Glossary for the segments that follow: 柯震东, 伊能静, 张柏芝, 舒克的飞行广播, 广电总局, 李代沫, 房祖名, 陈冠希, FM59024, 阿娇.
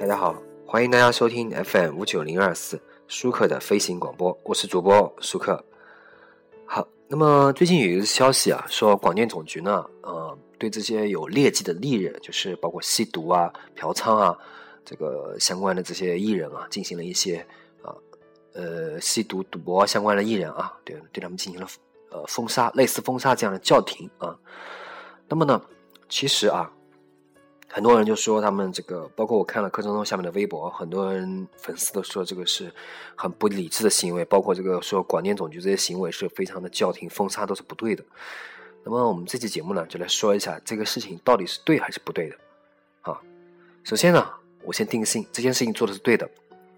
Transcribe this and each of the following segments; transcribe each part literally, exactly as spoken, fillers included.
大家好，欢迎大家收听 F M 五九零二四 舒克的飞行广播，我是主播舒克。好，那么最近有一个消息啊，说广电总局呢，呃，对这些有劣迹的艺人，就是包括吸毒啊、嫖娼啊，这个相关的这些艺人啊，进行了一些啊，呃，吸毒、赌博相关的艺人啊，对对他们进行了呃封杀，类似封杀这样的叫停啊。那么呢，其实啊。很多人就说他们这个，包括我看了柯震东下面的微博，很多人粉丝都说这个是很不理智的行为，包括这个说广电总局这些行为是非常的叫停封杀都是不对的。那么我们这期节目呢，就来说一下这个事情到底是对还是不对的啊。首先呢，我先定性这件事情做的是对的，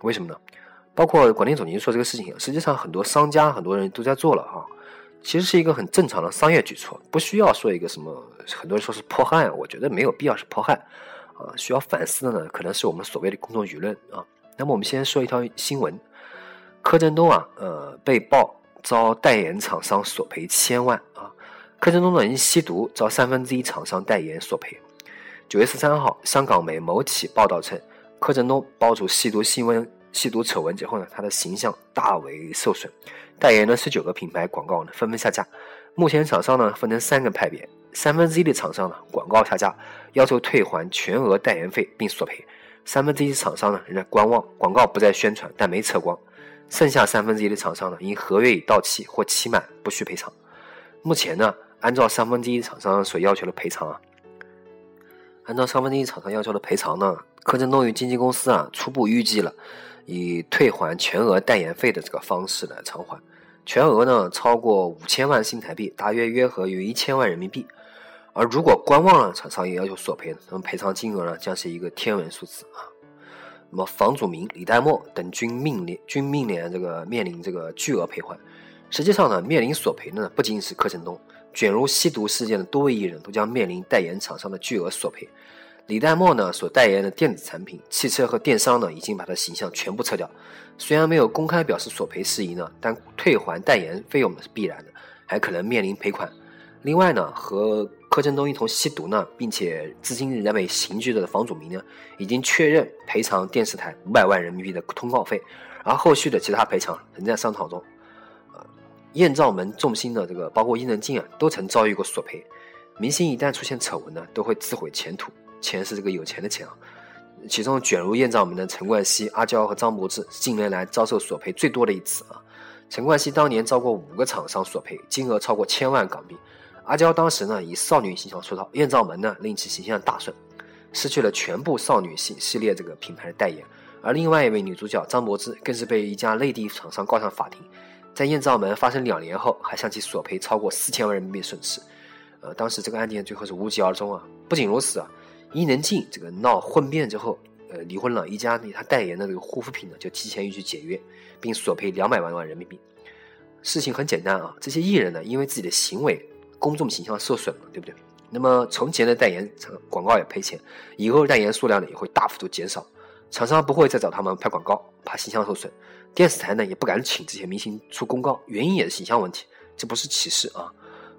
为什么呢？包括广电总局说这个事情，实际上很多商家很多人都在做了啊，其实是一个很正常的商业举措，不需要说一个什么，很多人说是迫害，我觉得没有必要是迫害，啊，需要反思的呢，可能是我们所谓的公众舆论啊。那么我们先说一条新闻，柯震东啊，呃，被曝遭代言厂商索赔千万啊。柯震东呢因吸毒遭三分之一厂商代言索赔。九月十三号，香港媒某企报道称，柯震东爆出吸毒新闻。吸毒丑闻之后呢，他的形象大为受损，代言了十九个品牌广告呢纷纷下架。目前厂商呢分成三个派别，三分之一的厂商呢广告下架，要求退还全额代言费并索赔；三分之一的厂商呢仍然观望，广告不再宣传但没撤光；剩下三分之一的厂商呢因合约已到期或期满不需赔偿。目前呢，按照三分之一厂商所要求的赔偿啊，按照三分之一厂商要求的赔偿呢，柯震东与经纪公司啊初步预计了。以退还全额代言费的这个方式来偿还，全额呢超过五千万新台币，大约约合于一千万人民币。而如果观望了，厂商也要求索赔，那么赔偿金额呢将是一个天文数字啊。那么房祖名、李代沫等均命令均命令这个面临这个巨额赔款。实际上呢，面临索赔的呢不仅是柯震东，卷入吸毒事件的多位艺人都将面临代言厂商的巨额索赔。李代沫呢所代言的电子产品、汽车和电商呢，已经把他形象全部撤掉。虽然没有公开表示索赔事宜呢，但退还代言费用是必然的，还可能面临赔款。另外呢，和柯震东一同吸毒呢，并且至今仍然被刑拘的房祖名呢，已经确认赔偿电视台五百万人民币的通告费，而后续的其他赔偿仍在商讨中。呃，艳照门众星的这个，包括伊能静啊，都曾遭遇过索赔。明星一旦出现丑闻呢，都会自毁前途。钱是这个有钱的钱啊，其中卷入艳照门的陈冠希、阿娇和张柏芝近年来遭受索赔最多的一次啊。陈冠希当年遭过五个厂商索赔，金额超过千万港币。阿娇当时呢以少女形象出道，艳照门呢令其形象大损，失去了全部少女系系列这个品牌的代言。而另外一位女主角张柏芝更是被一家内地厂商告上法庭，在艳照门发生两年后，还向其索赔超过四千万人民币损失。呃，当时这个案件最后是无疾而终啊。不仅如此啊。伊能静这个闹婚变之后，呃，离婚了，一家给他代言的这个护肤品呢，就提前逾期解约，并索赔两百万万人民币。事情很简单啊，这些艺人呢，因为自己的行为，公众形象受损了，对不对？那么从前的代言广告也赔钱，以后代言数量呢也会大幅度减少，厂商不会再找他们拍广告，怕形象受损。电视台呢也不敢请这些明星出公告，原因也是形象问题，这不是歧视啊。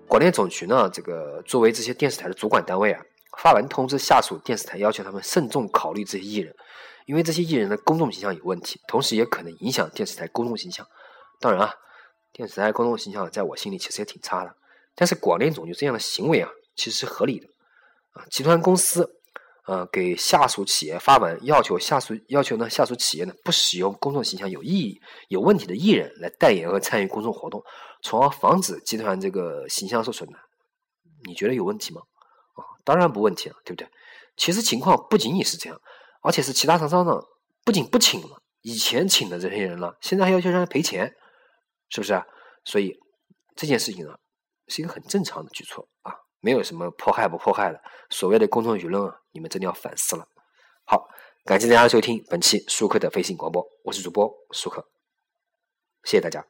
广电总局呢，这个作为这些电视台的主管单位啊。发文通知下属电视台，要求他们慎重考虑这些艺人，因为这些艺人的公众形象有问题，同时也可能影响电视台公众形象。当然啊，电视台公众形象在我心里其实也挺差的，但是广电总局这样的行为啊，其实是合理的啊。集团公司呃给下属企业发文，要求下属要求呢下属企业呢不使用公众形象有意义、有问题的艺人来代言和参与公众活动，从而防止集团这个形象受损呢。你觉得有问题吗？当然不问题了，对不对？其实情况不仅仅是这样，而且是其他厂商呢，不仅不请了，以前请的这些人了，现在还要求让他赔钱，是不是啊？所以这件事情呢，是一个很正常的举措啊，没有什么迫害不迫害的。所谓的公众舆论啊，你们真的要反思了。好，感谢大家收听本期舒克的飞行广播，我是主播舒克，谢谢大家。